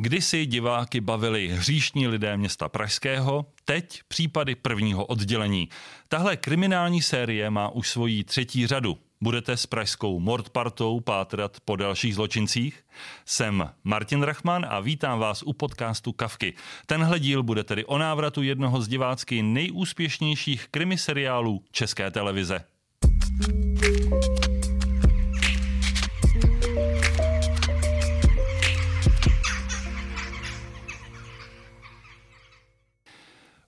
Kdysi diváky bavili Hříšní lidé města Pražského, teď Případy prvního oddělení. Tahle kriminální série má už svoji třetí řadu. Budete s pražskou mordpartou pátrat po dalších zločincích? Jsem Martin Rachman a vítám vás u podcastu Kavky. Tenhle díl bude tedy o návratu jednoho z divácky nejúspěšnějších krimiseriálů České televize.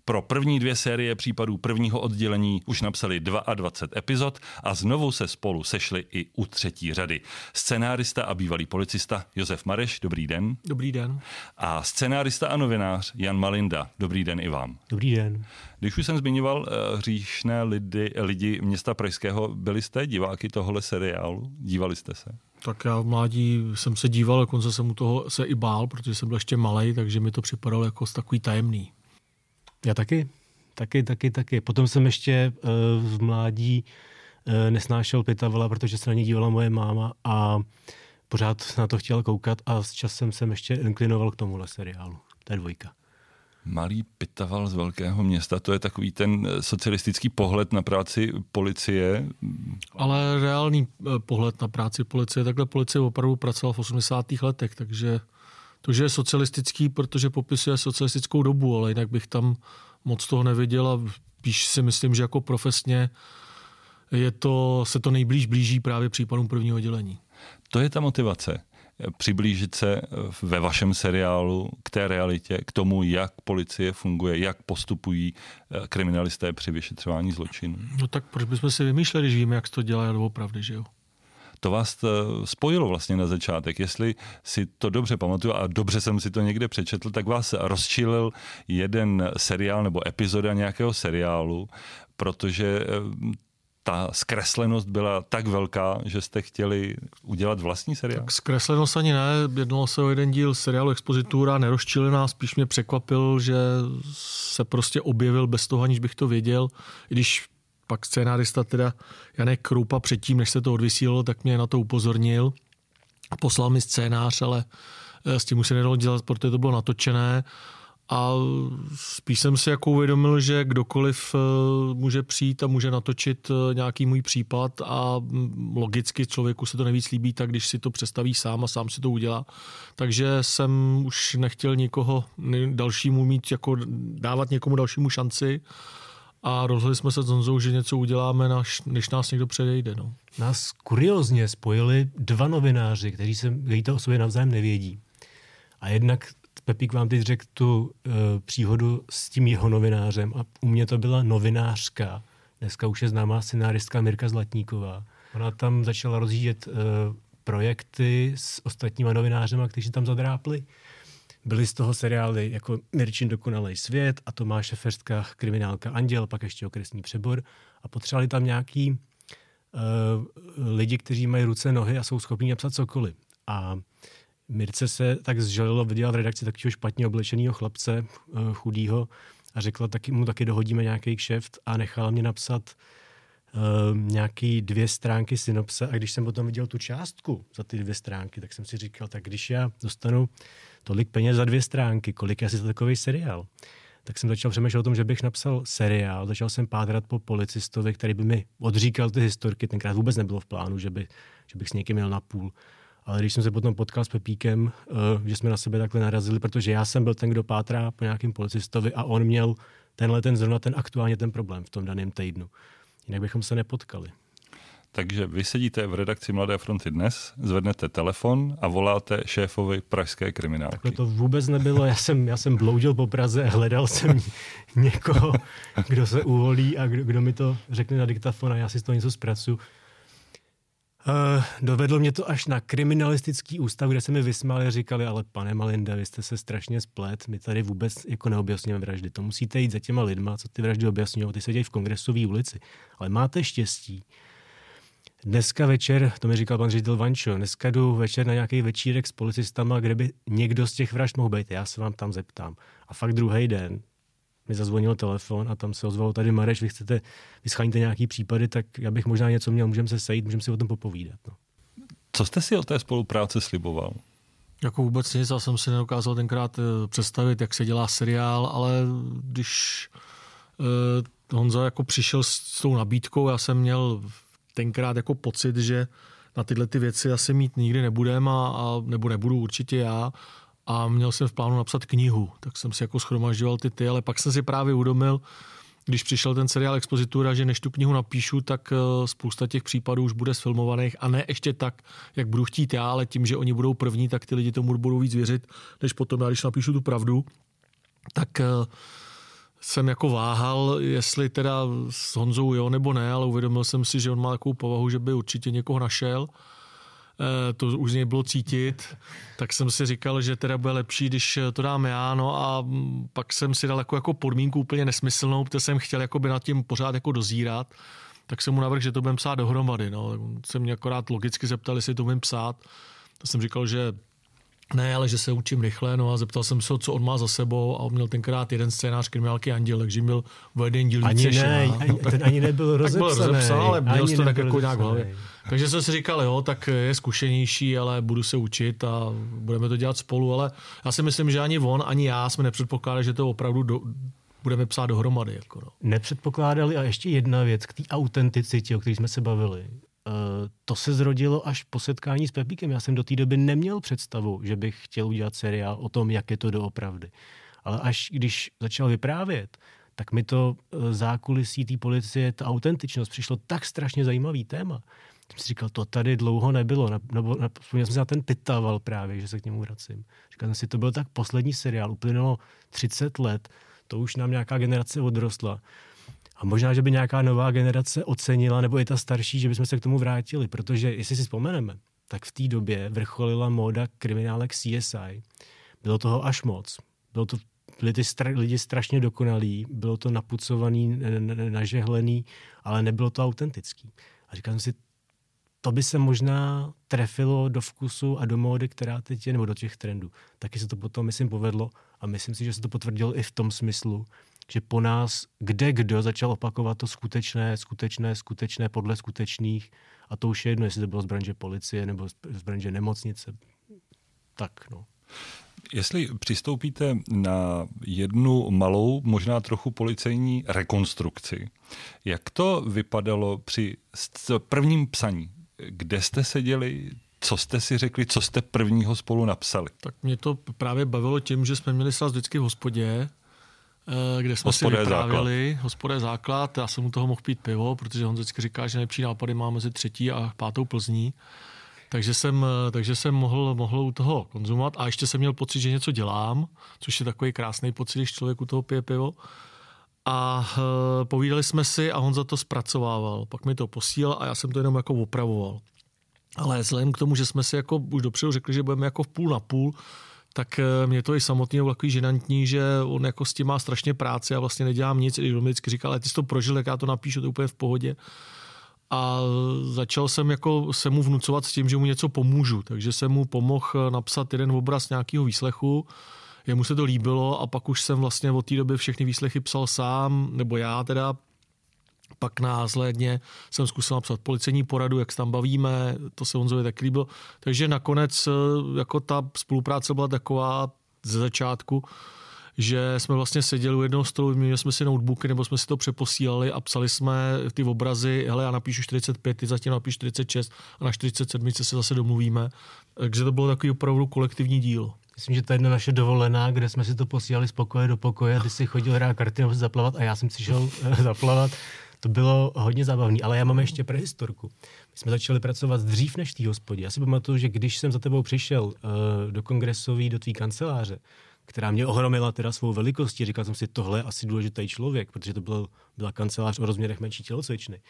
Pro první dvě série Případů prvního oddělení už napsali 22 epizod a znovu se spolu sešli i u třetí řady. Scenárista a bývalý policista Josef Mareš, dobrý den. Dobrý den. A scenárista a novinář Jan Malinda, dobrý den i vám. Dobrý den. Když už jsem zmiňoval Hříšné lidi města Pražského, byli jste diváky tohohle seriálu? Dívali jste se? Tak já v mládí jsem se díval, dokonce jsem u toho se i bál, protože jsem byl ještě malej, takže mi to připadalo jako takový tajemný. Já taky. Potom jsem ještě v mládí nesnášel Pitavala, protože se na ně dívala moje máma a pořád na to chtěl koukat a s časem jsem ještě inklinoval k tomuhle seriálu. To je dvojka. Malý Pitaval z velkého města, to je takový ten socialistický pohled na práci policie. Ale reálný pohled na práci policie. Takhle policie opravdu pracovala v 80. letech, takže... To, že je socialistický, protože popisuje socialistickou dobu, ale jinak bych tam moc toho neviděl a spíš si myslím, že jako profesně se to nejblíž blíží právě Případům prvního oddělení. To je ta motivace. Přiblížit se ve vašem seriálu k té realitě, k tomu, jak policie funguje, jak postupují kriminalisté při vyšetřování zločinů. No tak proč bychom si vymýšleli, když víme, jak to dělá doopravdy, že jo? To vás spojilo vlastně na začátek. Jestli si to dobře pamatuju a dobře jsem si to někde přečetl, tak vás rozčilil jeden seriál nebo epizoda nějakého seriálu, protože ta zkreslenost byla tak velká, že jste chtěli udělat vlastní seriál. Tak zkreslenost ani ne. Jednalo se o jeden díl seriálu Expozitura, nerozčilil nás, spíš mě překvapil, že se prostě objevil bez toho, aniž bych to věděl, i když pak scénárista teda Janek Krupa předtím, než se to odvysílalo, tak mě na to upozornil. Poslal mi scénář, ale s tím už se nedalo dělat, protože to bylo natočené. A spíš jsem si jako uvědomil, že kdokoliv může přijít a může natočit nějaký můj případ a logicky člověku se to nejvíc líbí, tak když si to představí sám a sám si to udělá. Takže jsem už nechtěl nikoho dalšímu mít, jako dávat někomu dalšímu šanci. A rozhodli jsme se s Honzou, že něco uděláme, než nás někdo předejde. No. Nás kuriózně spojili dva novináři, kteří to o sobě navzájem nevědí. A jednak Pepík vám teď řekl tu příhodu s tím jeho novinářem a u mě to byla novinářka, dneska už je známá scenáristka Mirka Zlatníková. Ona tam začala rozjíždět projekty s ostatníma novinářema, kteří tam zadrápli. Byly z toho seriály jako Mirčin dokonalý svět a Tomáše Feřtka Kriminálka Anděl, pak ještě Okresní přebor a potřebovali tam nějaký lidi, kteří mají ruce, nohy a jsou schopní napsat cokoliv. A Mirce se tak zžalilo, viděla v redakci takového špatně oblečeného chlapce, chudýho a řekla, taky mu taky dohodíme nějaký kšeft a nechala mě napsat nějaký 2 stránky synopse a když jsem potom viděl tu částku za ty 2 stránky, tak jsem si říkal, tak když já dostanu tolik peněz za 2 stránky, kolik je asi takový seriál, tak jsem začal přemýšlet o tom, že bych napsal seriál, začal jsem pátrat po policistovi, který by mi odříkal ty historky, tenkrát vůbec nebylo v plánu, že bych s někým jel na půl, ale když jsem se potom potkal s Pepíkem, že jsme na sebe takhle narazili, protože já jsem byl ten, kdo pátrá po nějakém policistovi a on měl zrovna ten aktuálně ten problém v tom daném týdnu. Jinak bychom se nepotkali. Takže vy sedíte v redakci Mladé fronty dnes, zvednete telefon a voláte šéfovi pražské kriminálky. Takhle to vůbec nebylo. Já jsem bloudil po Praze, hledal jsem někoho, kdo se uvolí a kdo mi to řekne na diktafon a já si z toho něco zpracuju. Dovedlo mě to až na kriminalistický ústav, kde se mi vysmáli a říkali, ale pane Malinda, vy jste se strašně splet, my tady vůbec jako neobjasňujeme vraždy. To musíte jít za těma lidma, co ty vraždy objasňují, ty sedějí v Kongresové ulici. Ale máte štěstí. Dneska večer, to mi říkal pan ředitel Vančo, dneska jdu večer na nějaký večírek s policistama, kde by někdo z těch vražd mohl být. Já se vám tam zeptám. A fakt druhý den mi zazvonil telefon a tam se ozvalo, tady Mareš, vy scháníte nějaký případy, tak já bych možná něco měl, můžeme se sejít, můžeme si o tom popovídat. No. Co jste si o té spolupráce sliboval? Jako vůbec nic, já jsem si neukázal tenkrát představit, jak se dělá seriál, ale když Honza jako přišel s tou nabídkou, já jsem měl tenkrát jako pocit, že na tyhle ty věci asi mít nikdy nebudeme nebo nebudu určitě já, a měl jsem v plánu napsat knihu, tak jsem si jako shromažďoval ty, ale pak jsem si právě udomil, když přišel ten seriál Expozitura, že než tu knihu napíšu, tak spousta těch případů už bude sfilmovaných a ne ještě tak, jak budu chtít já, ale tím, že oni budou první, tak ty lidi tomu budou víc věřit, než potom já, když napíšu tu pravdu, tak jsem jako váhal, jestli teda s Honzou jo nebo ne, ale uvědomil jsem si, že on má takovou povahu, že by určitě někoho našel. To už z něj bylo cítit, tak jsem si říkal, že teda bude lepší, když to dám já, no a pak jsem si dal jako podmínku úplně nesmyslnou, protože jsem chtěl jakoby nad tím pořád jako dozírat, tak jsem mu navrhl, že to budem psát dohromady, no. Tak se mě akorát logicky zeptal, jestli to budem psát, tak jsem říkal, že ne, ale že se učím rychle, no a zeptal jsem se, co on má za sebou, a on měl tenkrát jeden scénář Kriminálky Anděl, takže měl o jeden díl více. Ten ani nebyl rozepsaný, ale měl to tak jako nějak v hlavě. Takže jsem si říkal, jo, tak je zkušenější, ale budu se učit a budeme to dělat spolu, ale já si myslím, že ani on, ani já jsme nepředpokládali, že to opravdu budeme psát dohromady. Jako no. Nepředpokládali, a ještě jedna věc k té autenticitě, o které jsme se bavili. To se zrodilo až po setkání s Pepíkem. Já jsem do té doby neměl představu, že bych chtěl udělat seriál o tom, jak je to doopravdy. Ale až když začal vyprávět, tak mi to zákulisí té policie, ta autentičnost, přišlo tak strašně zajímavý téma. Jsem si říkal, to tady dlouho nebylo. Vzpomněl jsem si na ten Pitaval právě, že se k němu vracím. Říkal jsem si, to byl tak poslední seriál, uplynulo 30 let, to už nám nějaká generace odrostla. A možná, že by nějaká nová generace ocenila, nebo i ta starší, že bychom se k tomu vrátili, protože, jestli si vzpomeneme, tak v té době vrcholila móda kriminálek CSI. Bylo toho až moc. Byli ty lidi strašně dokonalí, bylo to napucovaný, nažehlený, ale nebylo to autentický. A říkal jsem si, to by se možná trefilo do vkusu a do módy, která teď je, nebo do těch trendů. Taky se to potom, myslím, povedlo a myslím si, že se to potvrdilo i v tom smyslu, že po nás kdo začal opakovat to skutečné podle skutečných, a to už je jedno, jestli to bylo z branže policie nebo z branže nemocnice. Tak, no. Jestli přistoupíte na jednu malou, možná trochu policejní rekonstrukci, jak to vypadalo při prvním psaní? Kde jste seděli, co jste si řekli, co jste prvního spolu napsali? Tak mě to právě bavilo tím, že jsme měli sraz vždycky v hospodě, kde jsme si vyprávěli. Hospoda je základ. Já jsem u toho mohl pít pivo, protože on vždycky říká, že nejlepší nápady má mezi 3. a 5. Plzní. Takže jsem mohl u toho konzumovat a ještě jsem měl pocit, že něco dělám, což je takový krásný pocit, když člověk u toho pije pivo. A povídali jsme si a Honza to zpracovával. Pak mi to posílal a já jsem to jenom jako opravoval. Ale vzhledem k tomu, že jsme si jako už dopředu řekli, že budeme jako v půl na půl, tak mě to i samotně bylo takový ženantní, že on jako s tím má strašně práci a vlastně nedělám nic. I on vždycky říkal, ale ty jsi to prožil, tak já to napíšu, to úplně v pohodě. A začal jsem jako se mu vnucovat s tím, že mu něco pomůžu. Takže jsem mu pomohl napsat jeden obraz nějakého výslechu, jemu se to líbilo a pak už jsem vlastně od té doby všechny výslechy psal sám, nebo já teda. Pak následně jsem zkusil napsat policejní poradu, jak se tam bavíme, to se Honzovi tak líbilo. Takže nakonec jako ta spolupráce byla taková ze začátku, že jsme vlastně seděli u jednoho stolu, měli jsme si notebooky, nebo jsme si to přeposílali a psali jsme ty obrazy, hele, já napíšu 45, ty zatím napíš 46 a na 47 se zase domluvíme. Takže to bylo takový opravdu kolektivní dílo. Myslím, že to je jedna naše dovolená, kde jsme si to posílali z pokoje do pokoje, ty jsi chodil hrát karty nebo se zaplavat a já jsem si šel zaplavat. To bylo hodně zábavný, ale já mám ještě prehistorku. My jsme začali pracovat dřív než v té hospodě. Já si pamatuju, že když jsem za tebou přišel do kongresové, do tvý kanceláře, která mě ohromila teda svou velikostí, říkal jsem si, tohle je asi důležitý člověk, protože to byla kancelář o rozměrech menší tělocvičny.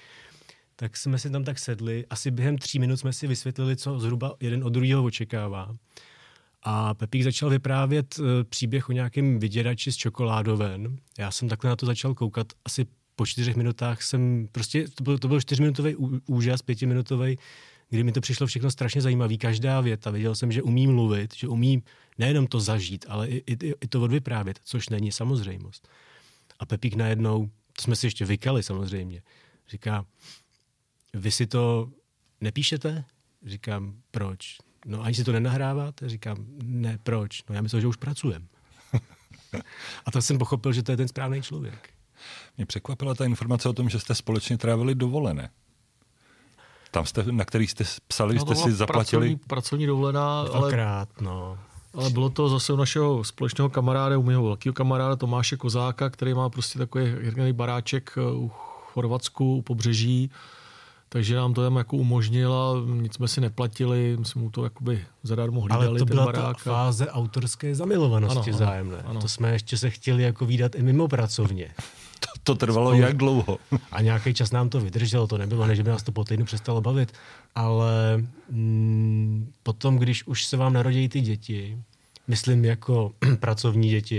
Tak jsme si tam tak sedli, asi během 3 minut jsme si vysvětlili, co zhruba jeden od druhého očekává. A Pepík začal vyprávět příběh o nějakém vyděrači z čokoládoven. Já jsem takhle na to začal koukat, asi po 4 minutách jsem prostě, to byl 4-minutový úžas, 5-minutový, kdy mi to přišlo všechno strašně zajímavý, každá věta, viděl jsem, že umím mluvit, že umím nejenom to zažít, ale i to odvyprávět, což není samozřejmost. A Pepík najednou, to jsme si ještě vykali samozřejmě, říká, vy si to nepíšete? Říkám, proč? no a jestli to nenahráváte, říkám, ne, proč? No já myslím, že už pracujem. A to jsem pochopil, že to je ten správný člověk. Mě překvapila ta informace o tom, že jste společně trávili dovolené. Tam jste, na kterých jste psali, no, jste si zaplatili... Pracovní dovolená, ale bylo to zase u našeho společného kamaráda, u mého velkého kamaráda Tomáše Kozáka, který má prostě takový herný baráček u Chorvatsku, u pobřeží, takže nám to tam jako umožnila, nic jsme si neplatili, my jsme mu to jakoby zadarmo hlídali. Ale to byla ta fáze autorské zamilovanosti vzájemné. To jsme ještě se chtěli jako vídat i mimo pracovně. To trvalo jak dlouho? A nějaký čas nám to vydrželo, to nebylo, než by nás to po týdnu přestalo bavit, ale potom, když už se vám narodí ty děti, myslím jako pracovní děti,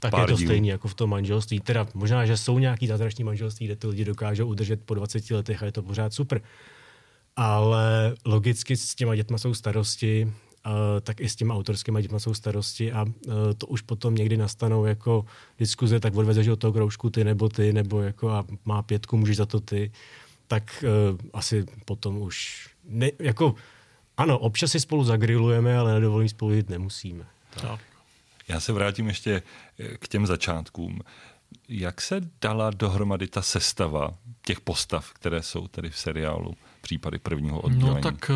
tak je to stejný jako v tom manželství. Teda možná, že jsou nějaký zázrační manželství, kde ty lidi dokážou udržet po 20 letech a je to pořád super. Ale logicky s těma dětma jsou starosti, tak i s těma autorskýma dětma jsou starosti a to už potom někdy nastanou jako diskuze, tak odvezeš od toho kroužku ty, nebo jako a má 5, můžeš za to ty, tak asi potom už ne, jako ano, občas si spolu zagrilujeme, ale na dovolení spolu jít nemusíme. Tak. Já se vrátím ještě k těm začátkům. Jak se dala dohromady ta sestava těch postav, které jsou tady v seriálu Případy prvního oddělení? No tak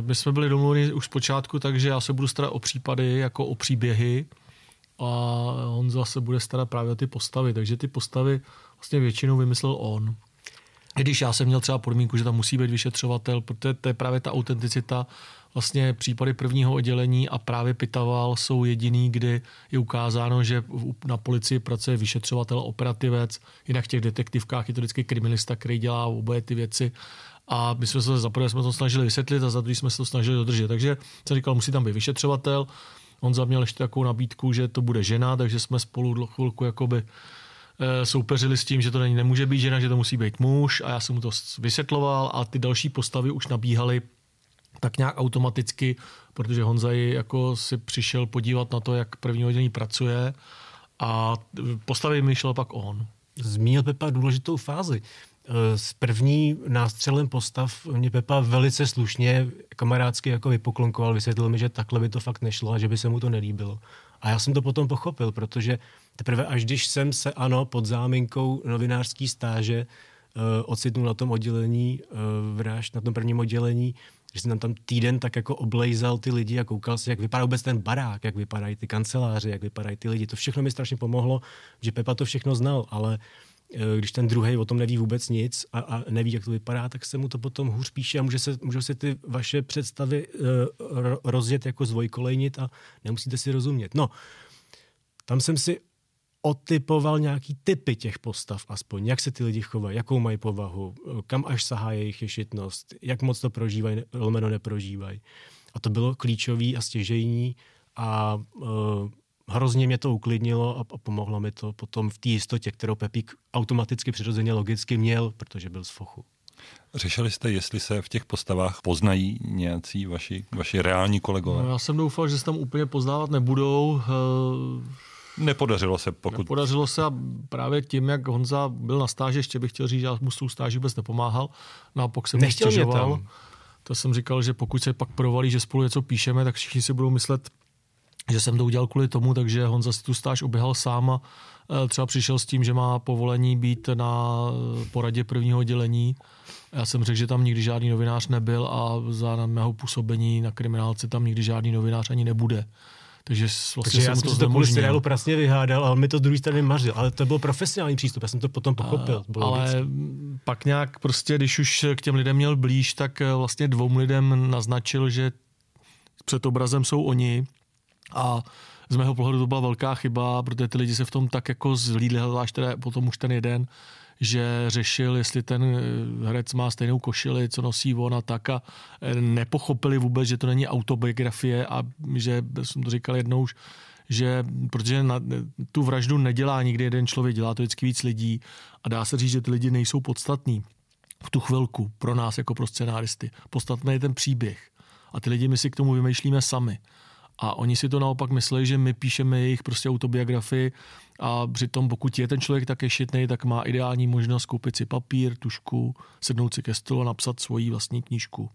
my jsme byli domluveni už zpočátku, takže já se budu starat o případy, jako o příběhy a on zase bude starat právě o ty postavy, takže ty postavy vlastně většinou vymyslel on. I když já jsem měl třeba podmínku, že tam musí být vyšetřovatel, protože to je právě ta autenticita, vlastně Případy prvního oddělení a právě Pitaval jsou jediný, kdy je ukázáno, že na policii pracuje vyšetřovatel, operativec, jinak v těch detektivkách je to vždycky kriminalista, který dělá oboje ty věci a my jsme se zaprvé to snažili vysvětlit a za druhé jsme se to snažili dodržet, takže jsem říkal, musí tam být vyšetřovatel, on zaměl ještě takovou nabídku, že to bude žena, takže jsme spolu chvilku jakoby soupeřili s tím, že to nemůže být žena, že to musí být muž a já jsem mu to vysvětloval a ty další postavy už nabíhaly tak nějak automaticky, protože Honza jako si přišel podívat na to, jak první oddělení pracuje a postavy myšlel pak on. Zmínil Pepa důležitou fázi. S první nástřelem postav mě Pepa velice slušně kamarádsky jako vypoklonkoval, vysvětlil mi, že takhle by to fakt nešlo a že by se mu to nelíbilo. A já jsem to potom pochopil, protože teprve až když jsem se, ano, pod záminkou novinářský stáže ocitnul na tom oddělení vražd, na tom prvním oddělení, že jsem tam týden tak jako oblejzal ty lidi a koukal se, jak vypadá vůbec ten barák, jak vypadají ty kanceláře, jak vypadají ty lidi. To všechno mi strašně pomohlo, že Pepa to všechno znal, ale když ten druhej o tom neví vůbec nic a neví, jak to vypadá, tak se mu to potom hůř píše a můžou se ty vaše představy rozjet jako zvojkolejnit a nemusíte si rozumět. No, tam jsem si otypoval nějaký typy těch postav aspoň, jak se ty lidi chovají, jakou mají povahu, kam až sahá jejich ješitnost, jak moc to prožívají, lomeno neprožívají. A to bylo klíčový a stěžejní a hrozně mě to uklidnilo a pomohlo mi to potom v té jistotě, kterou Pepík automaticky, přirozeně, logicky měl, protože byl z fochu. Řešili jste, jestli se v těch postavách poznají nějací vaši reální kolegové? No, já jsem doufal, že se tam úplně poznávat nebudou. Nepodařilo se, Nepodařilo se a právě tím, jak Honza byl na stáži, ještě bych chtěl říct, já mu s tou stáží vůbec nepomáhal. Naopak jsem mu stěžoval. To jsem říkal, že pokud se pak provalí, že spolu něco píšeme, tak všichni si budou myslet, že jsem to udělal kvůli tomu, takže Honza si tu stáž oběhal sám a třeba přišel s tím, že má povolení být na poradě prvního oddělení. Já jsem řekl, že tam nikdy žádný novinář nebyl a za mého působení na kriminálce tam nikdy žádný novinář ani nebude. Takže já jsem to kvůli seriálu prasně vyhádal a on mi to z druhé strany mařil. Ale to byl profesionální přístup, já jsem to potom pochopil. Ale pak nějak prostě, když už k těm lidem měl blíž, tak vlastně 2 lidem naznačil, že před obrazem jsou oni. A z mého pohledu to byla velká chyba, protože ty lidi se v tom tak jako zlídli, až teda potom už ten jeden, že řešil, jestli ten herec má stejnou košili, co nosí on a tak a nepochopili vůbec, že to není autobiografie a že jsem to říkal jednou už, že protože tu vraždu nedělá nikdy jeden člověk, dělá to vždycky víc lidí a dá se říct, že ty lidi nejsou podstatní v tu chvilku pro nás jako pro scenáristy. Podstatný je ten příběh a ty lidi my si k tomu vymýšlíme sami. A oni si to naopak myslí, že my píšeme jejich prostě autobiografii a přitom pokud je ten člověk tak ješitnej, tak má ideální možnost koupit si papír, tužku, sednout si ke stolu a napsat svoji vlastní knížku.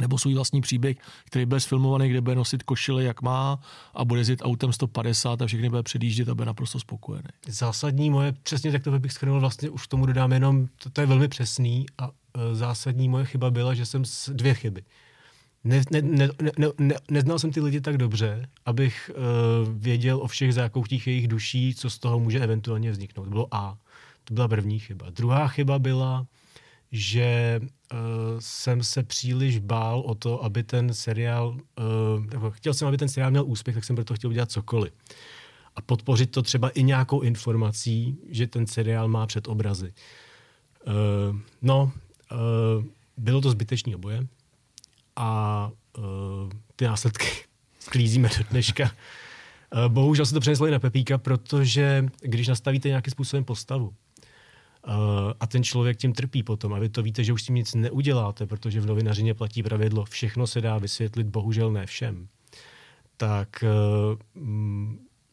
nebo svůj vlastní příběh, který byl sfilmovaný, kde bude nosit košile, jak má, a bude jezdit autem 150 a všechny bude předjíždět a bude naprosto spokojený. Zásadní moje, přesně tak to bych shrnul, vlastně už tomu dodám jenom, to je velmi přesný a zásadní moje chyba byla, že jsem dvě chyby. Neznal jsem ty lidi tak dobře, abych věděl o všech zákoutích jejich duší, co z toho může eventuálně vzniknout. To bylo A. To byla první chyba. Druhá chyba byla, že jsem se příliš bál o to, aby ten seriál, chtěl jsem, aby ten seriál měl úspěch, tak jsem proto chtěl udělat cokoliv. A podpořit to třeba i nějakou informací, že ten seriál má předobrazy. Bylo to zbytečný oboje a ty následky sklízíme do dneška. Bohužel se to přeneslo i na Pepíka, protože když nastavíte nějakým způsobem postavu, a ten člověk tím trpí potom. A vy to víte, že už s tím nic neuděláte, protože v novinařině platí pravidlo, všechno se dá vysvětlit, bohužel ne všem. Tak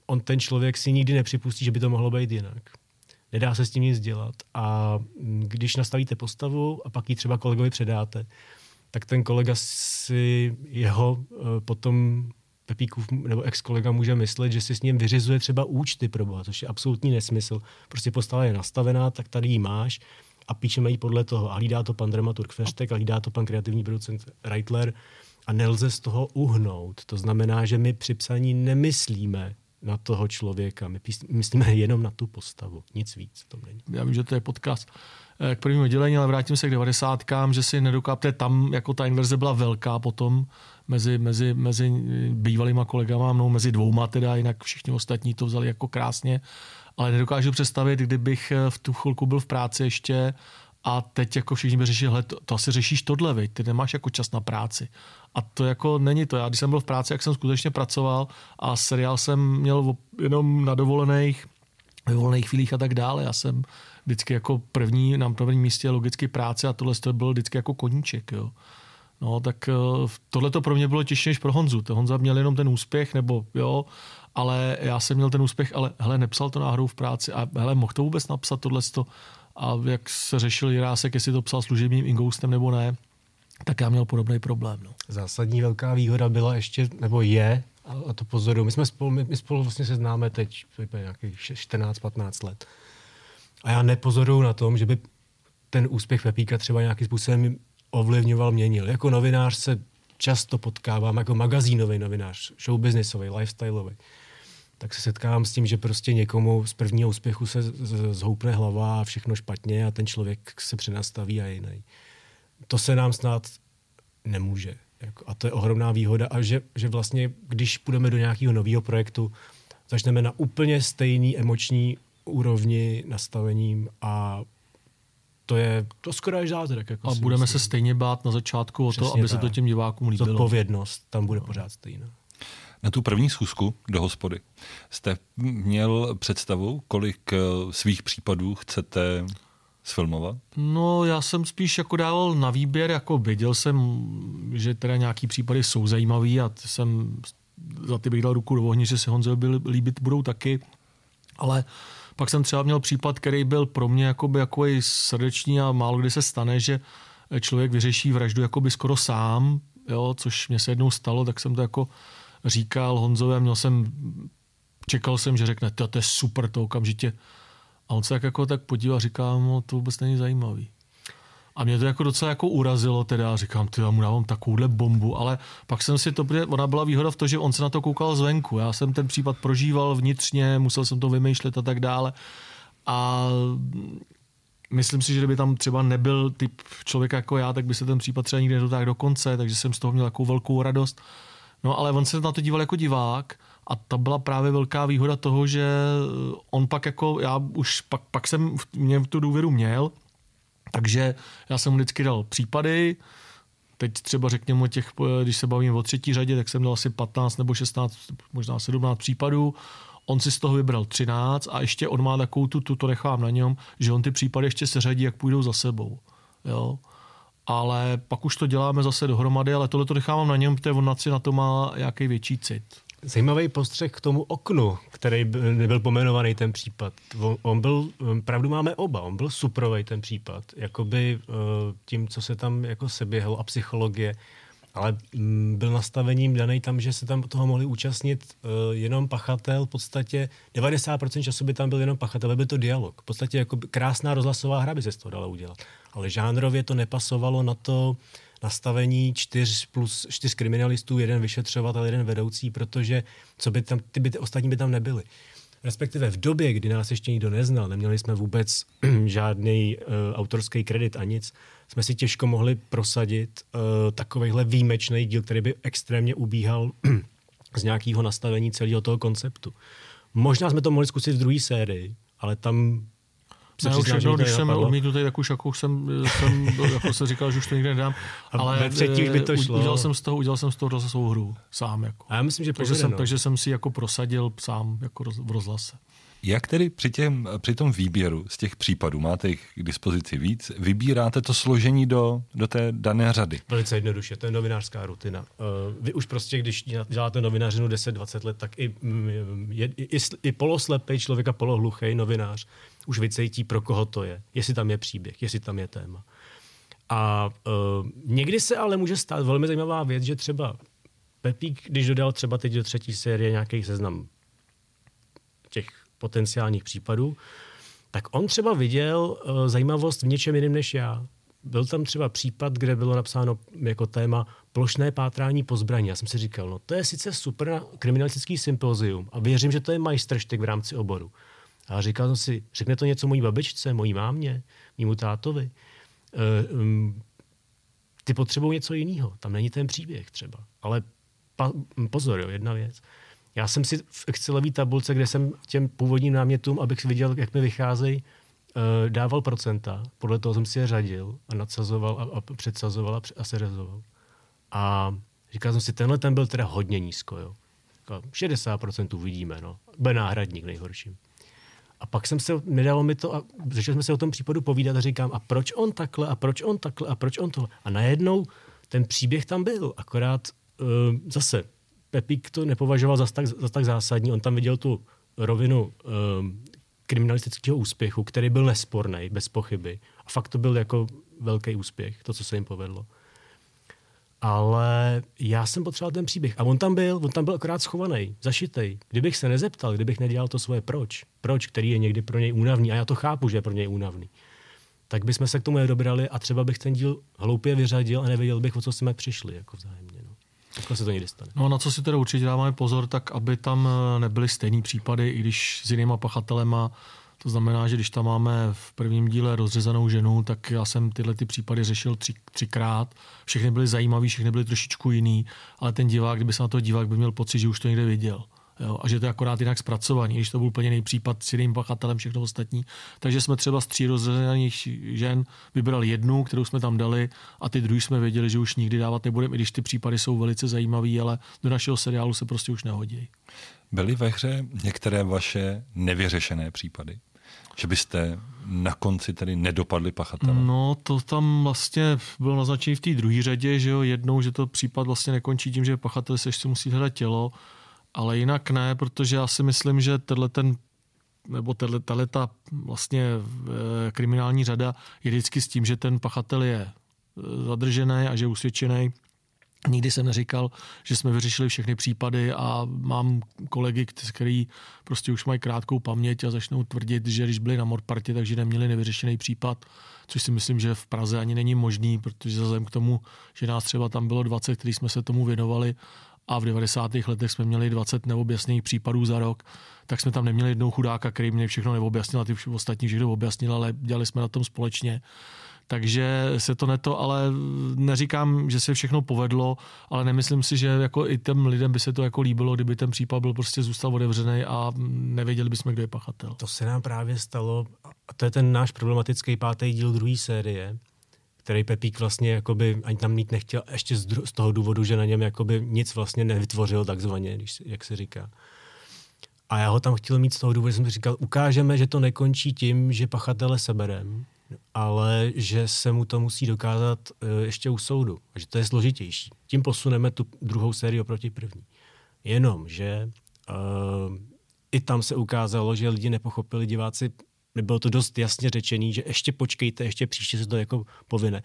on ten člověk si nikdy nepřipustí, že by to mohlo být jinak. Nedá se s tím nic dělat. A když nastavíte postavu a pak ji třeba kolegovi předáte, tak ten kolega si jeho potom Pepíkův nebo ex-kolega může myslet, že si s ním vyřizuje třeba účty pro boha, což je absolutní nesmysl. Prostě postava je nastavená, tak tady ji máš a píšeme ji podle toho. A hlídá to pan dramaturg Feřtek a hlídá to pan kreativní producent Reitler a nelze z toho uhnout. To znamená, že my při psaní nemyslíme na toho člověka, my myslíme jenom na tu postavu, nic víc. To není. Já vím, že to je podcast k prvnímu oddělení, ale vrátím se k 90kám, že si nedokápte tam, jako ta inverze byla velká potom mezi bývalýma kolegama a mnou, mezi dvouma teda, jinak všichni ostatní to vzali jako krásně, ale nedokážu představit, kdybych v tu chvilku byl v práci ještě a teď jako všichni by řešili, hele, to asi řešíš tohle, viď? Ty nemáš jako čas na práci. A to jako není to. Já když jsem byl v práci, jak jsem skutečně pracoval a seriál jsem měl jenom na dovolených, volných chvílích a tak dále. Já jsem vždycky jako na prvním místě logicky práce a tohle to bylo vždycky jako koníček, jo. No tak tohle to pro mě bylo těžší než pro Honzu. To Honza měl jenom ten úspěch, nebo jo, ale já jsem měl ten úspěch, ale hele, nepsal to náhodou v práci a hele, mohl to vůbec napsat tohle to. A jak se řešil Jirásek, jestli to psal služebním ingoustem nebo ne, tak já měl podobný problém. No. Zásadní velká výhoda byla ještě, nebo je, a to pozoruju, my spolu vlastně se známe teď nějakých 14-15 let. A já nepozoruju na tom, že by ten úspěch Pepíka třeba nějakým způsobem ovlivňoval, měnil. Jako novinář se často potkávám, jako magazínový novinář, showbiznisový, lifestyleový. Tak se setkávám s tím, že prostě někomu z prvního úspěchu se zhoupne hlava a všechno špatně a ten člověk se přenastaví a jiný. To se nám snad nemůže. A to je ohromná výhoda. A že vlastně, když půjdeme do nějakého nového projektu, začneme na úplně stejný emoční úrovni nastavením a to je to skoro až zázrak. Jako a budeme se stejně bát na začátku o přesně to, aby se to těm divákům líbilo. Zodpovědnost tam bude pořád stejná. Na tu první schůzku do hospody jste měl představu, kolik svých případů chcete sfilmovat? No, já jsem spíš jako dával na výběr, jako věděl jsem, že teda nějaký případy jsou zajímavý a jsem za ty bych dal ruku do ohně, že se Honzovi líbit budou taky, ale pak jsem třeba měl případ, který byl pro mě jakoby jakovej srdeční a málo kdy se stane, že člověk vyřeší vraždu jakoby skoro sám, jo, což mě se jednou stalo, tak jsem to jako říkal Honzovi a čekal jsem, že řekne, to je super, to okamžitě. A on se tak podíval a říká, no to vůbec není zajímavý. A mě to jako docela jako urazilo teda, říkám, já mu dávám takovouhle bombu, ale pak jsem si to, ona byla výhoda v tom, že on se na to koukal zvenku, já jsem ten případ prožíval vnitřně, musel jsem to vymýšlet a tak dále a myslím si, že kdyby tam třeba nebyl typ člověka jako já, tak by se ten případ třeba nikdy nedotáhl do konce, takže jsem z toho měl takovou velkou radost. No ale on se na to díval jako divák a ta byla právě velká výhoda toho, že on pak jako, já už pak jsem mě tu důvěru měl, takže já jsem mu vždycky dal případy, teď třeba řekněme když se bavím o třetí řadě, tak jsem dal asi 15 nebo 16, možná 17 případů, on si z toho vybral 13 a ještě on má takovou tu to nechám na něm, že on ty případy ještě seřadí, jak půjdou za sebou, jo. Ale pak už to děláme zase dohromady, ale tohle to nechávám na něm, protože on si na to má nějaký větší cit. Zajímavý postřeh k tomu oknu, který nebyl pomenovaný ten případ. On byl, pravdu máme oba, on byl suprovej ten případ. Jakoby tím, co se tam jako seběhlo a psychologie. Ale byl nastavením daný tam, že se tam toho mohli účastnit jenom pachatel, v podstatě 90% času by tam byl jenom pachatel, byl to dialog. V podstatě jako krásná rozhlasová hra by se z toho dala udělat. Ale žánrově to nepasovalo na to nastavení 4 plus 4 kriminalistů, jeden vyšetřovatel, jeden vedoucí, protože co by tam, ty ostatní by tam nebyli. Respektive v době, kdy nás ještě nikdo neznal, neměli jsme vůbec žádný autorský kredit a nic, jsme si těžko mohli prosadit takovejhle výjimečný díl, který by extrémně ubíhal z nějakého nastavení celého toho konceptu. Možná jsme to mohli zkusit v druhé sérii, ale tam se přiznám, když jsem odmítnutý, tak už jako jsem říkal, že už to nikdy nedám. Ale ve třetí už by to šlo. Udělal jsem z toho rozhlasovou hru sám. Jako. A já myslím, že takže jsem si jako prosadil sám jako v rozhlase. Jak tedy při tom výběru z těch případů, máte jich k dispozici víc, vybíráte to složení do té dané řady? Velice jednoduše, to je novinářská rutina. Vy už prostě, když děláte novinařinu 10-20 let, tak i poloslepej člověk a polohluchej novinář už vycejtí, pro koho to je, jestli tam je příběh, jestli tam je téma. A někdy se ale může stát velmi zajímavá věc, že třeba Pepík, když dodal třeba teď do třetí série nějaký seznam těch potenciálních případů, tak on třeba viděl zajímavost v něčem jiném než já. Byl tam třeba případ, kde bylo napsáno jako téma plošné pátrání po zbraní. Já jsem si říkal, no to je sice super na kriminalistický sympozium a věřím, že to je majstrštyk v rámci oboru. A říkal jsem si, řekne to něco mojí babičce, mojí mámě, mému tátovi. Ty potřebují něco jiného. Tam není ten příběh třeba. Ale pozor, jo, jedna věc. Já jsem si v Excelové tabulce, kde jsem těm původním námětům, abych viděl, jak mi vycházejí, dával procenta. Podle toho jsem si je řadil a nadsazoval a předsazoval a seřazoval. A říkal jsem si, tenhle ten byl teda hodně nízko. Jo. 60% uvidíme. No. Byl náhradník nejhorším. A pak jsem se, nedalo mi to a začali jsme se o tom případu povídat a říkám, a proč on takhle, a proč on takhle, a proč on tohle. A najednou ten příběh tam byl, akorát zase Pepík to nepovažoval za tak zásadní, on tam viděl tu rovinu kriminalistického úspěchu, který byl nesporný, bez pochyby. A fakt to byl jako velký úspěch, to, co se jim povedlo. Ale já jsem potřeboval ten příběh. A on tam byl akorát schovaný, zašitej. Kdybych se nezeptal, kdybych nedělal to svoje proč, který je někdy pro něj únavný, a já to chápu, že je pro něj únavný, tak bychom se k tomu nedobrali a třeba bych ten díl hloupě vyřadil a nevěděl bych, o co jsme přišli jako vzájemně. No. Takhle se to někdy stane. No na co si teda určitě dáváme pozor, tak aby tam nebyly stejný případy, i když s jinýma pachatelema. To znamená, že když tam máme v prvním díle rozřezanou ženu, tak já jsem tyhle ty případy řešil třikrát. Všechny byly zajímavý, všechny byly trošičku jiný, ale ten divák, kdyby se na to díval, by měl pocit, že už to někde viděl. Jo? A že to je akorát jinak zpracovaný, když to byl úplně jiný případ s jiným pachatelem, všechno ostatní. Takže jsme třeba z 3 rozřezaných žen vybrali jednu, kterou jsme tam dali, a ty druhý jsme věděli, že už nikdy dávat nebudeme, i když ty případy jsou velice zajímavý, ale do našeho seriálu se prostě už nehodí. Byly ve hře některé vaše nevyřešené případy? Že byste na konci tedy nedopadli pachatele? No, to tam vlastně bylo naznačené v té druhé řadě, že jo, jednou, že to případ vlastně nekončí tím, že pachatel se ještě musí hledat tělo, ale jinak ne, protože já si myslím, že tato vlastně kriminální řada je vždycky s tím, že ten pachatel je zadržený a že je usvědčený. Nikdy jsem neříkal, že jsme vyřešili všechny případy, a mám kolegy, kteří prostě už mají krátkou paměť a začnou tvrdit, že když byli na mordpartě, takže neměli nevyřešený případ, což si myslím, že v Praze ani není možný, protože vzhledem k tomu, že nás třeba tam bylo 20, kteří jsme se tomu věnovali, a v 90. letech jsme měli 20 neobjasněných případů za rok, tak jsme tam neměli jednou chudáka, který mě všechno neobjasnil a ty ostatní všechno objasnil, ale dělali jsme na tom společně. Takže se to ale neříkám, že se všechno povedlo, ale nemyslím si, že jako i těm lidem by se to jako líbilo, kdyby ten případ byl prostě zůstal otevřený a nevěděli bychom, kdo je pachatel. To se nám právě stalo, a to je ten náš problematický 5. díl 2. série, který Pepík vlastně jakoby ani tam mít nechtěl, ještě z toho důvodu, že na něm jakoby nic vlastně nevytvořil takzvaně, jak se říká. A já ho tam chtěl mít z toho důvodu, že jsem říkal, ukážeme, že to nekončí tím, že pachatele seberem, ale že se mu to musí dokázat ještě u soudu. A že to je složitější. Tím posuneme tu druhou sérii oproti první. Jenomže i tam se ukázalo, že lidi nepochopili diváci bylo to dost jasně řečený, že ještě počkejte, ještě příště se to jako povine.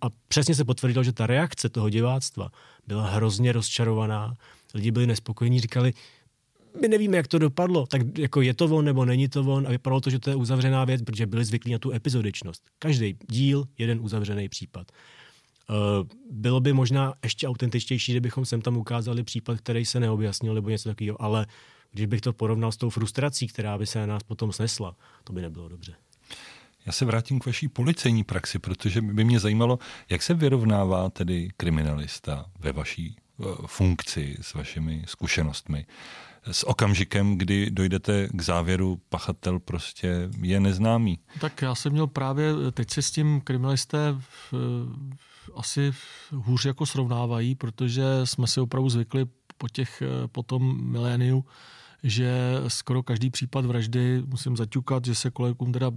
A přesně se potvrdilo, že ta reakce toho diváctva byla hrozně rozčarovaná. Lidi byli nespokojení, říkali, my nevíme, jak to dopadlo, tak jako je to on nebo není to on. A vypadalo to, že to je uzavřená věc, protože byli zvyklí na tu epizodičnost. Každý díl, jeden uzavřený případ. Bylo by možná ještě autentičtější, kdybychom sem tam ukázali případ, který se neobjasnil nebo něco takového, ale když bych to porovnal s tou frustrací, která by se na nás potom snesla, to by nebylo dobře. Já se vrátím k vaší policejní praxi, protože by mě zajímalo, jak se vyrovnává tedy kriminalista ve vaší funkci s vašimi zkušenostmi. S okamžikem, kdy dojdete k závěru, pachatel prostě je neznámý. Tak já jsem měl právě, teď se s tím kriminalisté asi hůř jako srovnávají, protože jsme si opravdu zvykli po tom miléniu, že skoro každý případ vraždy musím zaťukat, že se kolegům teda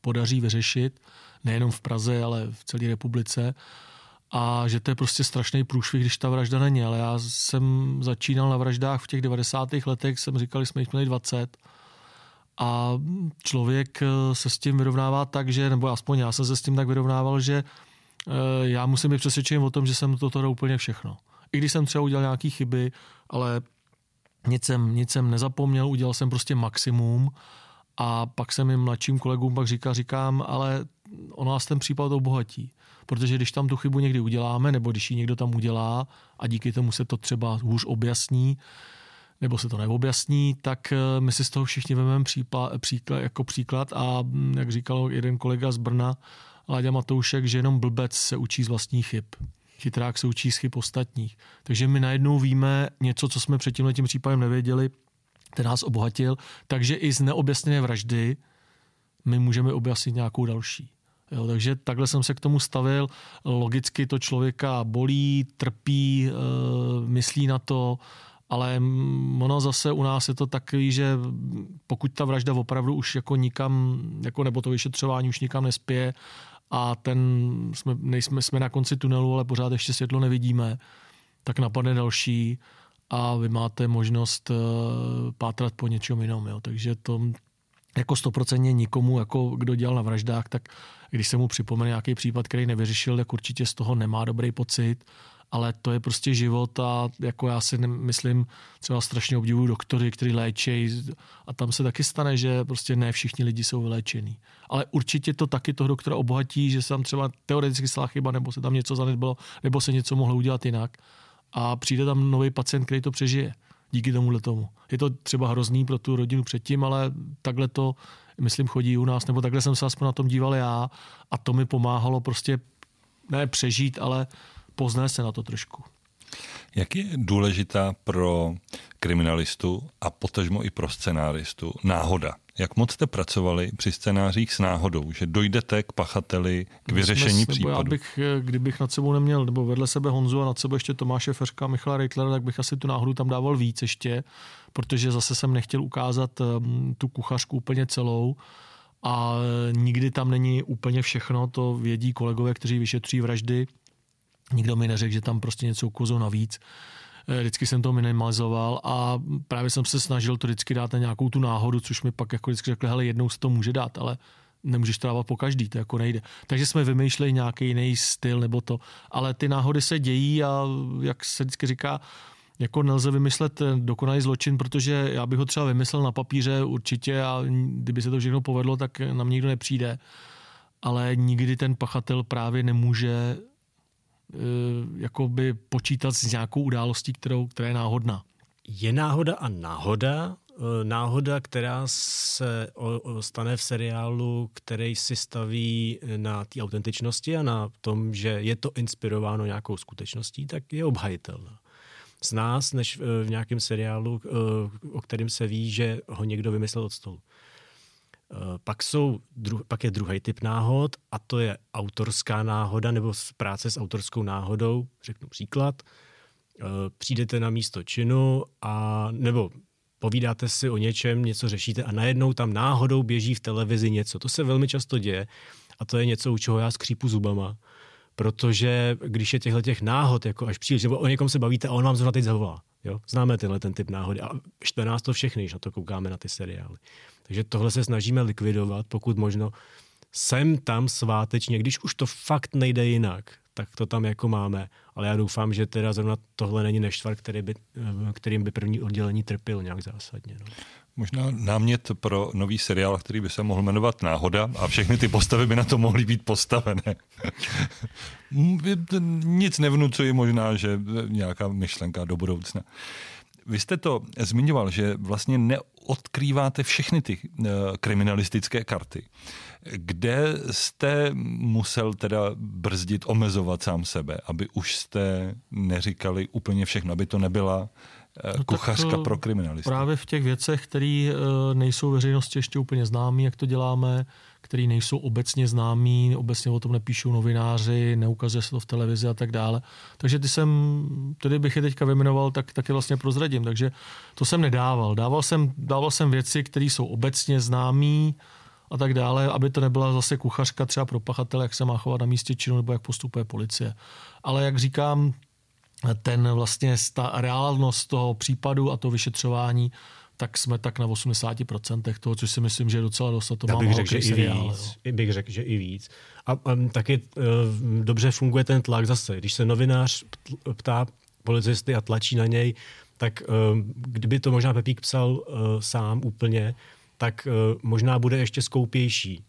podaří vyřešit, nejenom v Praze, ale v celé republice. A že to je prostě strašný průšvih, když ta vražda není. Ale já jsem začínal na vraždách v těch 90. letech, jsem říkal, že jsme jich měli 20. A člověk se s tím vyrovnává tak, že, nebo aspoň já jsem se s tím tak vyrovnával, že já musím být přesvědčen o tom, že jsem toto úplně všechno. I když jsem třeba udělal nějaké chyby, ale nic jsem nezapomněl, udělal jsem prostě maximum. A pak jsem jim mladším kolegům pak říkám, ale o nás ten případ obohatí. Protože když tam tu chybu někdy uděláme, nebo když ji někdo tam udělá a díky tomu se to třeba hůř objasní, nebo se to neobjasní, tak my si z toho všichni vememe příklad a jak říkal jeden kolega z Brna, Láďa Matoušek, že jenom blbec se učí z vlastních chyb. Chytrák se učí z chyb ostatních. Takže my najednou víme něco, co jsme před tímhletím případem nevěděli, ten nás obohatil, takže i z neobjasněné vraždy my můžeme objasnit nějakou další. Jo, takže takhle jsem se k tomu stavil. Logicky to člověka bolí, trpí, myslí na to, ale ono zase u nás je to takový, že pokud ta vražda opravdu už jako nikam, jako nebo to vyšetřování už nikam nespěje a jsme na konci tunelu, ale pořád ještě světlo nevidíme, tak napadne další a vy máte možnost pátrat po něčem jiném. Jo. Takže to jako 100% nikomu, jako kdo dělal na vraždách, tak když se mu připomene nějaký případ, který nevyřešil, tak určitě z toho nemá dobrý pocit, ale to je prostě život a jako já si myslím, třeba strašně obdivuju doktory, kteří léčejí a tam se taky stane, že prostě ne všichni lidi jsou vyléčený. Ale určitě to taky toho doktora obohatí, že se tam třeba teoreticky stala chyba, nebo se tam něco zanedbalo, nebo se něco mohlo udělat jinak a přijde tam nový pacient, který to přežije. Díky tomuhle tomu. Je to třeba hrozný pro tu rodinu předtím, ale takhle to, myslím, chodí u nás, nebo takhle jsem se aspoň na tom díval já a to mi pomáhalo prostě ne přežít, ale poznat se na to trošku. Jak je důležitá pro kriminalistu a potažmo i pro scenáristu náhoda? Jak moc jste pracovali při scénářích s náhodou, že dojdete k pachateli, k vyřešení případu? Kdybych nad sebou neměl, nebo vedle sebe Honzu a nad sebou ještě Tomáše Feřtka a Michala Reitlera, tak bych asi tu náhodu tam dával víc ještě, protože zase jsem nechtěl ukázat tu kuchařku úplně celou a nikdy tam není úplně všechno, to vědí kolegové, kteří vyšetří vraždy. Nikdo mi neřekl, že tam prostě něco ukouzou navíc. Vždycky jsem to minimalizoval a právě jsem se snažil to vždycky dát na nějakou tu náhodu, což mi pak jako vždycky řekli, hele, jednou se to může dát, ale nemůžeš trávat po každý, to jako nejde. Takže jsme vymýšleli nějaký jiný styl nebo to, ale ty náhody se dějí a jak se vždycky říká, jako nelze vymyslet dokonalý zločin, protože já bych ho třeba vymyslel na papíře určitě a kdyby se to všechno povedlo, tak na mě nikdo nepřijde. Ale nikdy ten pachatel právě nemůže jakoby počítat s nějakou událostí, která je náhodná. Je náhoda a náhoda. Náhoda, která se stane v seriálu, který si staví na té autentičnosti a na tom, že je to inspirováno nějakou skutečností, tak je obhajitelná. Z nás, než v nějakém seriálu, o kterém se ví, že ho někdo vymyslel od stolu. Pak je druhý typ náhod a to je autorská náhoda nebo práce s autorskou náhodou. Řeknu příklad. Přijdete na místo činu a nebo povídáte si o něčem, něco řešíte a najednou tam náhodou běží v televizi něco. To se velmi často děje a to je něco, u čeho já skřípu zubama. Protože když je těchto náhod jako až příliš, nebo o někom se bavíte a on vám zrovna teď zavolá. Jo? Známe tenhle ten typ náhody a štve nás to všechny, když na to koukáme na ty seriály. Takže tohle se snažíme likvidovat, pokud možno sem tam svátečně, když už to fakt nejde jinak, tak to tam jako máme. Ale já doufám, že teda zrovna tohle není nešvar, kterým by první oddělení trpěl nějak zásadně. No. Možná námět pro nový seriál, který by se mohl jmenovat Náhoda a všechny ty postavy by na to mohly být postavené. Nic nevnucuji, možná, že nějaká myšlenka do budoucna. Vy jste to zmiňoval, že vlastně neodkrýváte všechny ty kriminalistické karty. Kde jste musel teda brzdit, omezovat sám sebe, aby už jste neříkali úplně všechno, aby to nebyla kuchařka pro kriminalisty? Právě v těch věcech, které nejsou veřejnosti ještě úplně známý, jak to děláme, které nejsou obecně známý, obecně o tom nepíšou novináři, neukazuje se to v televizi a tak dále. Takže tedy bych je teďka vyjmenoval, tak taky vlastně prozradím. Takže to jsem nedával. Dával jsem věci, které jsou obecně známý a tak dále, aby to nebyla zase kuchařka třeba pro pachatele, jak se má chovat na místě činu nebo jak postupuje policie. Ale jak říkám, vlastně ta reálnost toho případu a toho vyšetřování, tak jsme tak na 80% toho, což si myslím, že je docela dost. To mám hokej seriál. Bych řekl, že i víc. A taky dobře funguje ten tlak zase. Když se novinář ptá policisty a tlačí na něj, tak kdyby to možná Pepík psal sám úplně, tak možná bude ještě skoupější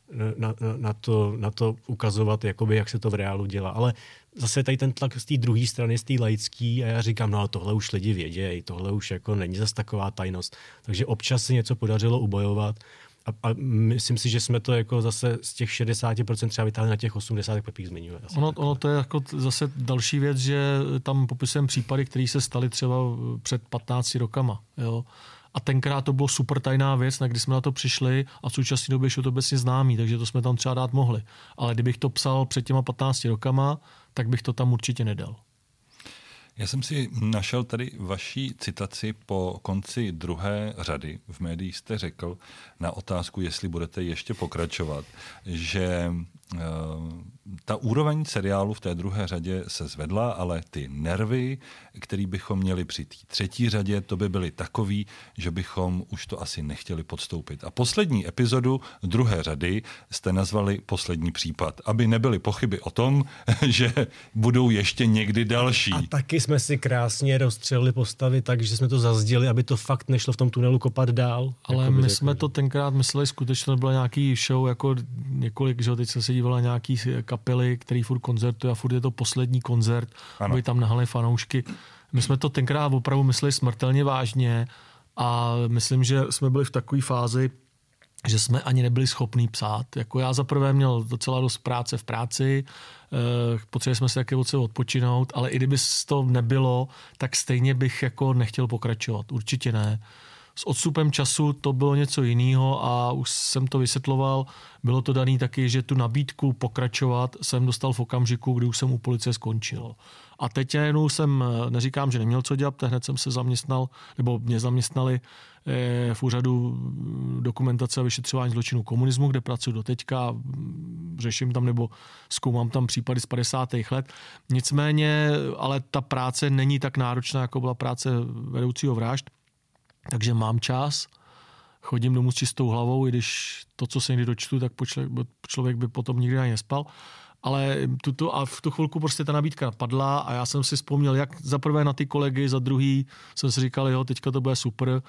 na to ukazovat, jakoby, jak se to v reálu dělá. Ale zase tady ten tlak z té druhé strany, z té laický, a já říkám, no tohle už lidi vědějí, tohle už jako není zase taková tajnost. Takže občas se něco podařilo ubojovat a myslím si, že jsme to jako zase z těch 60% třeba vytáhli na těch 80%, jak Pepík zmiňuje. Ono to je jako zase další věc, že tam popisujeme případy, které se staly třeba před 15 rokama, jo. A tenkrát to bylo super tajná věc, na kdy jsme na to přišli a v současné době je to obecně známý, takže to jsme tam třeba dát mohli. Ale kdybych to psal před těma 15 rokama, tak bych to tam určitě nedal. Já jsem si našel tady vaší citaci po konci druhé řady. V médiích jste řekl na otázku, jestli budete ještě pokračovat, že ta úroveň seriálu v té druhé řadě se zvedla, ale ty nervy, který bychom měli při té třetí řadě, to by byly takový, že bychom už to asi nechtěli podstoupit. A poslední epizodu druhé řady jste nazvali Poslední případ, aby nebyly pochyby o tom, že budou ještě někdy další. A taky jsme si krásně rozstřelili postavy, takže jsme to zazděli, aby to fakt nešlo v tom tunelu kopat dál. Ale my jsme to tenkrát mysleli, skutečně to bylo nějaký show, jako několik, že teď jsem se dívala nějaký kapely, který furt koncertuje a furt je to poslední koncert, aby tam nahali fanoušky. My jsme to tenkrát opravdu mysleli smrtelně vážně a myslím, že jsme byli v takové fázi, že jsme ani nebyli schopní psát. Jako já zaprvé měl docela dost práce v práci, potřebovali jsme si také od sebe odpočinout, ale i kdyby to nebylo, tak stejně bych jako nechtěl pokračovat. Určitě ne. S odstupem času to bylo něco jiného a už jsem to vysvětloval. Bylo to daný taky, že tu nabídku pokračovat jsem dostal v okamžiku, kdy už jsem u policie skončil. A teď jenom jsem, neříkám, že neměl co dělat, hned jsem se zaměstnal, nebo mě zaměstnali v úřadu dokumentace a vyšetřování zločinů komunismu, kde pracuji doteďka, řeším tam nebo zkoumám tam případy z 50. let. Nicméně, ale ta práce není tak náročná, jako byla práce vedoucího vražd. Takže mám čas, chodím domů s čistou hlavou, i když to, co se někdy dočtu, tak člověk by potom nikdy ani nespal. Ale a v tu chvilku prostě ta nabídka padla a já jsem si vzpomněl, jak za prvé na ty kolegy, za druhý jsem si říkal, jo, teďka to bude super.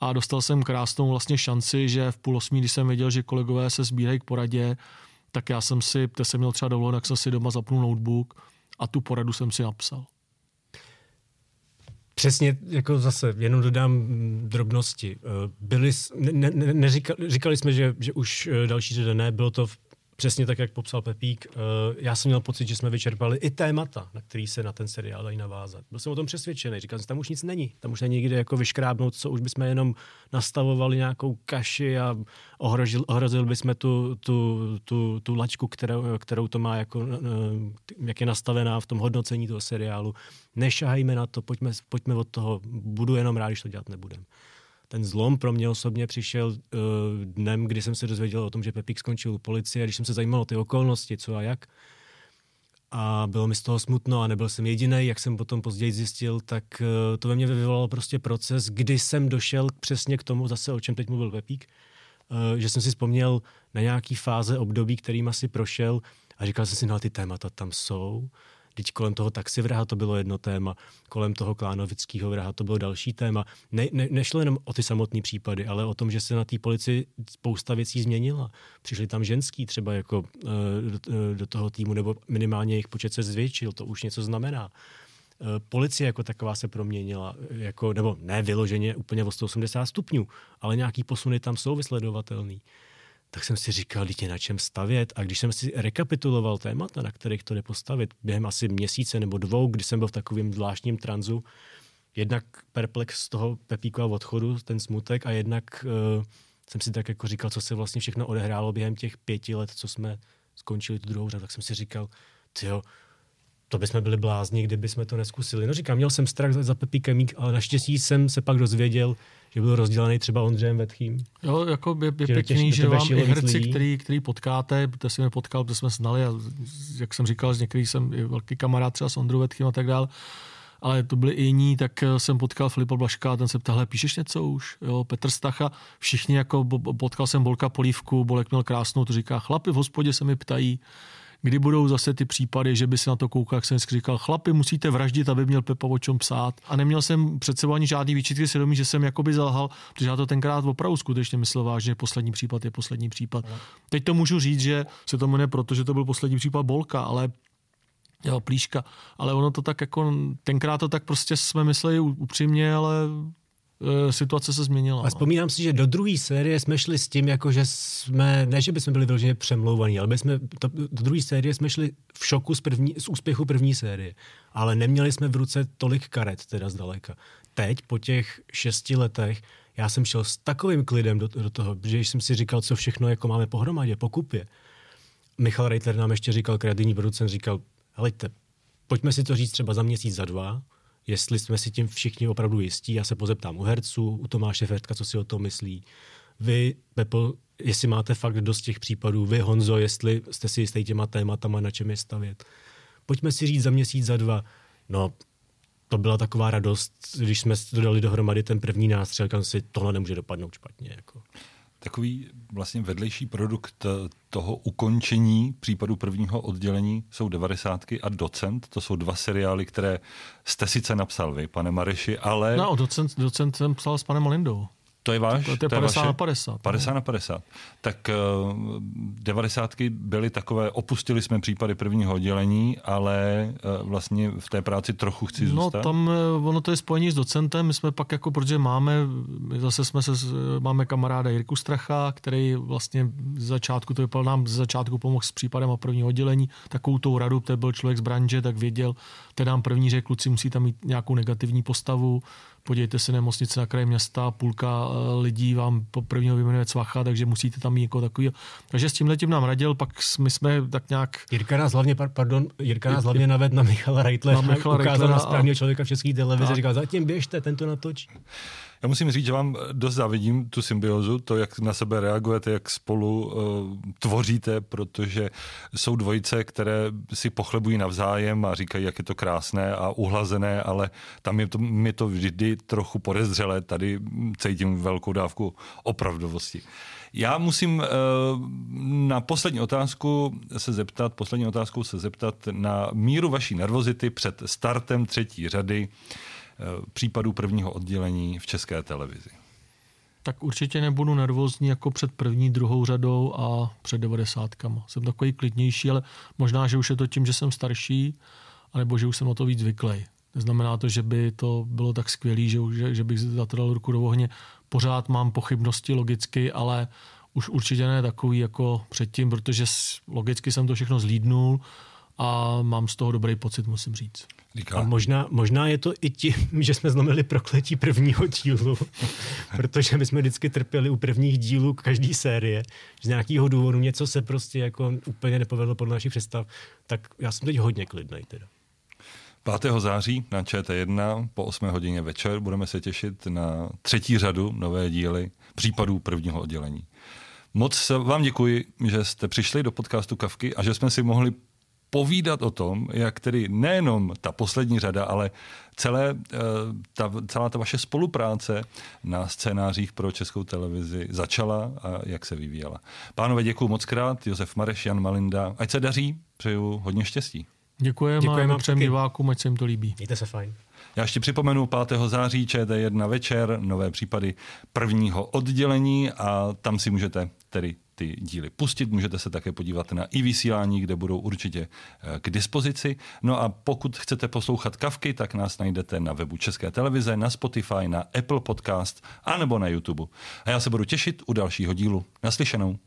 A dostal jsem krásnou vlastně šanci, že v 7:30, když jsem věděl, že kolegové se sbírají k poradě, tak já jsem si, teď jsem měl třeba dovolenou, tak jsem si doma zapnul notebook a tu poradu jsem si napsal. Přesně, jako zase, jenom dodám drobnosti. Říkali jsme, že už další řada ne, bylo to přesně tak, jak popsal Pepík. Já jsem měl pocit, že jsme vyčerpali i témata, na který se na ten seriál dají navázat. Byl jsem o tom přesvědčený, říkal jsem, tam už nic není. Tam už není nikde jako vyškrábnout, co už bychom jenom nastavovali nějakou kaši a ohrozil bychom tu lačku, kterou to má, jako, jak je nastavená v tom hodnocení toho seriálu. Nešahajme na to, pojďme od toho, budu jenom rád, když to dělat nebudem. Ten zlom pro mě osobně přišel dnem, kdy jsem se dozvěděl o tom, že Pepík skončil u policie, když jsem se zajímal o ty okolnosti, co a jak. a bylo mi z toho smutno a nebyl jsem jediný, jak jsem potom později zjistil, tak to ve mně vyvolalo prostě proces, kdy jsem došel přesně k tomu zase, o čem teď mluvil Pepík, že jsem si vzpomněl na nějaký fáze období, kterým asi prošel a říkal jsem si, no ty témata tam jsou. Teď kolem toho taxi vraha to bylo jedno téma, kolem toho klánovického vraha to bylo další téma. Nešlo jenom o ty samotné případy, ale o tom, že se na té policii spousta věcí změnila. Přišli tam ženský třeba jako do toho týmu, nebo minimálně jejich počet se zvětšil, to už něco znamená. Policie jako taková se proměnila, jako, nebo ne vyloženě úplně o 180 stupňů, ale nějaký posuny tam jsou vysledovatelný. Tak jsem si říkal, dítě, na čem stavět. A když jsem si rekapituloval témata, na kterých to jde postavit, během asi měsíce nebo dvou, kdy jsem byl v takovém zvláštním tranzu, jednak perplex z toho Pepíka odchodu, ten smutek, a jednak jsem si tak jako říkal, co se vlastně všechno odehrálo během těch 5 let, co jsme skončili tu druhou řadu. Tak jsem si říkal, tyjo, to bychom byli blázni, kdyby jsme to neskusili. No říkám, měl jsem strach za Pepíkem, ale naštěstí jsem se pak dozvěděl, že byl rozdělaný třeba Ondřejem Vetchým. Jo, jako je pěkný, že vám i herci, který potkáte, protože jsem je potkal, protože jsme znali a jak jsem říkal, z některých jsem i velký kamarád třeba s Ondrou Vetchým a tak dál, ale to byli i jiní, tak jsem potkal Filipa Blaška a ten se ptal, píšeš něco už? Jo, Petr Stacha, všichni jako, potkal jsem Bolka Polívku, Bolek měl krásnou, to říká, chlapi v hospodě se mi ptají, kdy budou zase ty případy, že by se na to koukal, jak jsem říkal, chlapi, musíte vraždit, aby měl Pepa o čem psát. A neměl jsem před sebou ani žádný výčitky svědomí, že jsem jakoby zalhal, protože já to tenkrát opravdu skutečně myslel vážně, poslední případ je poslední případ. No. Teď to můžu říct, že se to jmenuje proto, že to byl poslední případ Bolka, ale jo, Plíška, ale ono to tak jako, tenkrát to tak prostě jsme mysleli upřímně, ale situace se změnila. A vzpomínám si, že do druhé série jsme šli s tím, jako že jsme, ne, že bychom byli vyloženě přemlouvaní, ale do druhé série jsme šli v šoku z úspěchu první série. Ale neměli jsme v ruce tolik karet, teda zdaleka. Teď, po těch 6 letech, já jsem šel s takovým klidem do toho, že jsem si říkal, co všechno jako máme pohromadě, pokupě. Michal Reitler nám ještě říkal, kreativní producent, říkal, hleďte, pojďme si to říct třeba za měsíc, za dva, jestli jsme si tím všichni opravdu jistí. Já se pozeptám u herců, u Tomáše Feřtka, co si o tom myslí. Vy, Pepo, jestli máte fakt dost těch případů. Vy, Honzo, jestli jste si jistý těma tématama, na čem je stavět. Pojďme si říct za měsíc, za dva. No, to byla taková radost, když jsme dodali dohromady ten první nástřel, kam si tohle nemůže dopadnout špatně. Jako. Takový vlastně vedlejší produkt toho ukončení případu prvního oddělení jsou Devadesátky a Docent. To jsou 2 seriály, které jste sice napsal vy, pane Mareši, ale... No, Docent jsem psal s panem Malindou. To je váš? To je 50 na 50. 50 na 50. Tak 90. byly takové, opustili jsme případy prvního oddělení, ale vlastně v té práci trochu chci zůstat. No tam, ono to je spojení s Docentem, my jsme pak jako, protože máme kamaráda Jirku Stracha, který vlastně ze začátku pomohl s případem a prvního oddělení, takovou tou radu, to byl člověk z branže, tak věděl, ten nám první řekl, kluci, musí tam mít nějakou negativní postavu, podívejte se, nemocnice na kraji města, půlka lidí vám po prvního vyjmenuje Cvacha, takže musíte tam mít jako takový. Takže s tímhletím nám radil, pak my jsme tak nějak... Jirka nás hlavně navedl na Michala Reitlera, ukázal na správného člověka v České televizi, říkal, zatím běžte, ten to natočí. Já musím říct, že vám dost závidím tu symbiózu, to, jak na sebe reagujete, jak spolu tvoříte, protože jsou dvojice, které si pochlebují navzájem a říkají, jak je to krásné a uhlazené, ale tam je to, mě to vždy trochu podezřelé, tady cítím velkou dávku opravdovosti. Já musím na poslední otázku se zeptat na míru vaší nervozity před startem 3. řady případů prvního oddělení v České televizi. Tak určitě nebudu nervózní jako před první, druhou řadou a před 90. Jsem takový klidnější, ale možná, že už je to tím, že jsem starší, anebo že už jsem na to víc zvyklý. Neznamená to, že by to bylo tak skvělý, že bych zatral ruku do ohně. Pořád mám pochybnosti logicky, ale už určitě ne takový jako předtím, protože logicky jsem to všechno zhlídnul a mám z toho dobrý pocit, musím říct. A možná je to i tím, že jsme zlomili prokletí prvního dílu, protože my jsme vždycky trpěli u prvních dílů každý série. Z nějakého důvodu něco se prostě jako úplně nepovedlo podle našich představ. Tak já jsem teď hodně klidnej teda. 5. září na ČT1 po 20:00 večer budeme se těšit na 3. řadu nové díly případů prvního oddělení. Moc vám děkuji, že jste přišli do podcastu Kavky a že jsme si mohli povídat o tom, jak tedy nejenom ta poslední řada, ale celá ta vaše spolupráce na scénářích pro Českou televizi začala a jak se vyvíjela. Pánové, děkuju moc krát. Josef Mareš, Jan Malinda. Ať se daří, přeju hodně štěstí. Děkujeme všem divákům, ať se jim to líbí. Mějte se fajn. Já ještě připomenu 5. září ČT1 večer, nové případy prvního oddělení a tam si můžete tedy ty díly pustit. Můžete se také podívat na i-vysílání, kde budou určitě k dispozici. No a pokud chcete poslouchat kavky, tak nás najdete na webu České televize, na Spotify, na Apple Podcast anebo na YouTube. A já se budu těšit u dalšího dílu. Naslyšenou.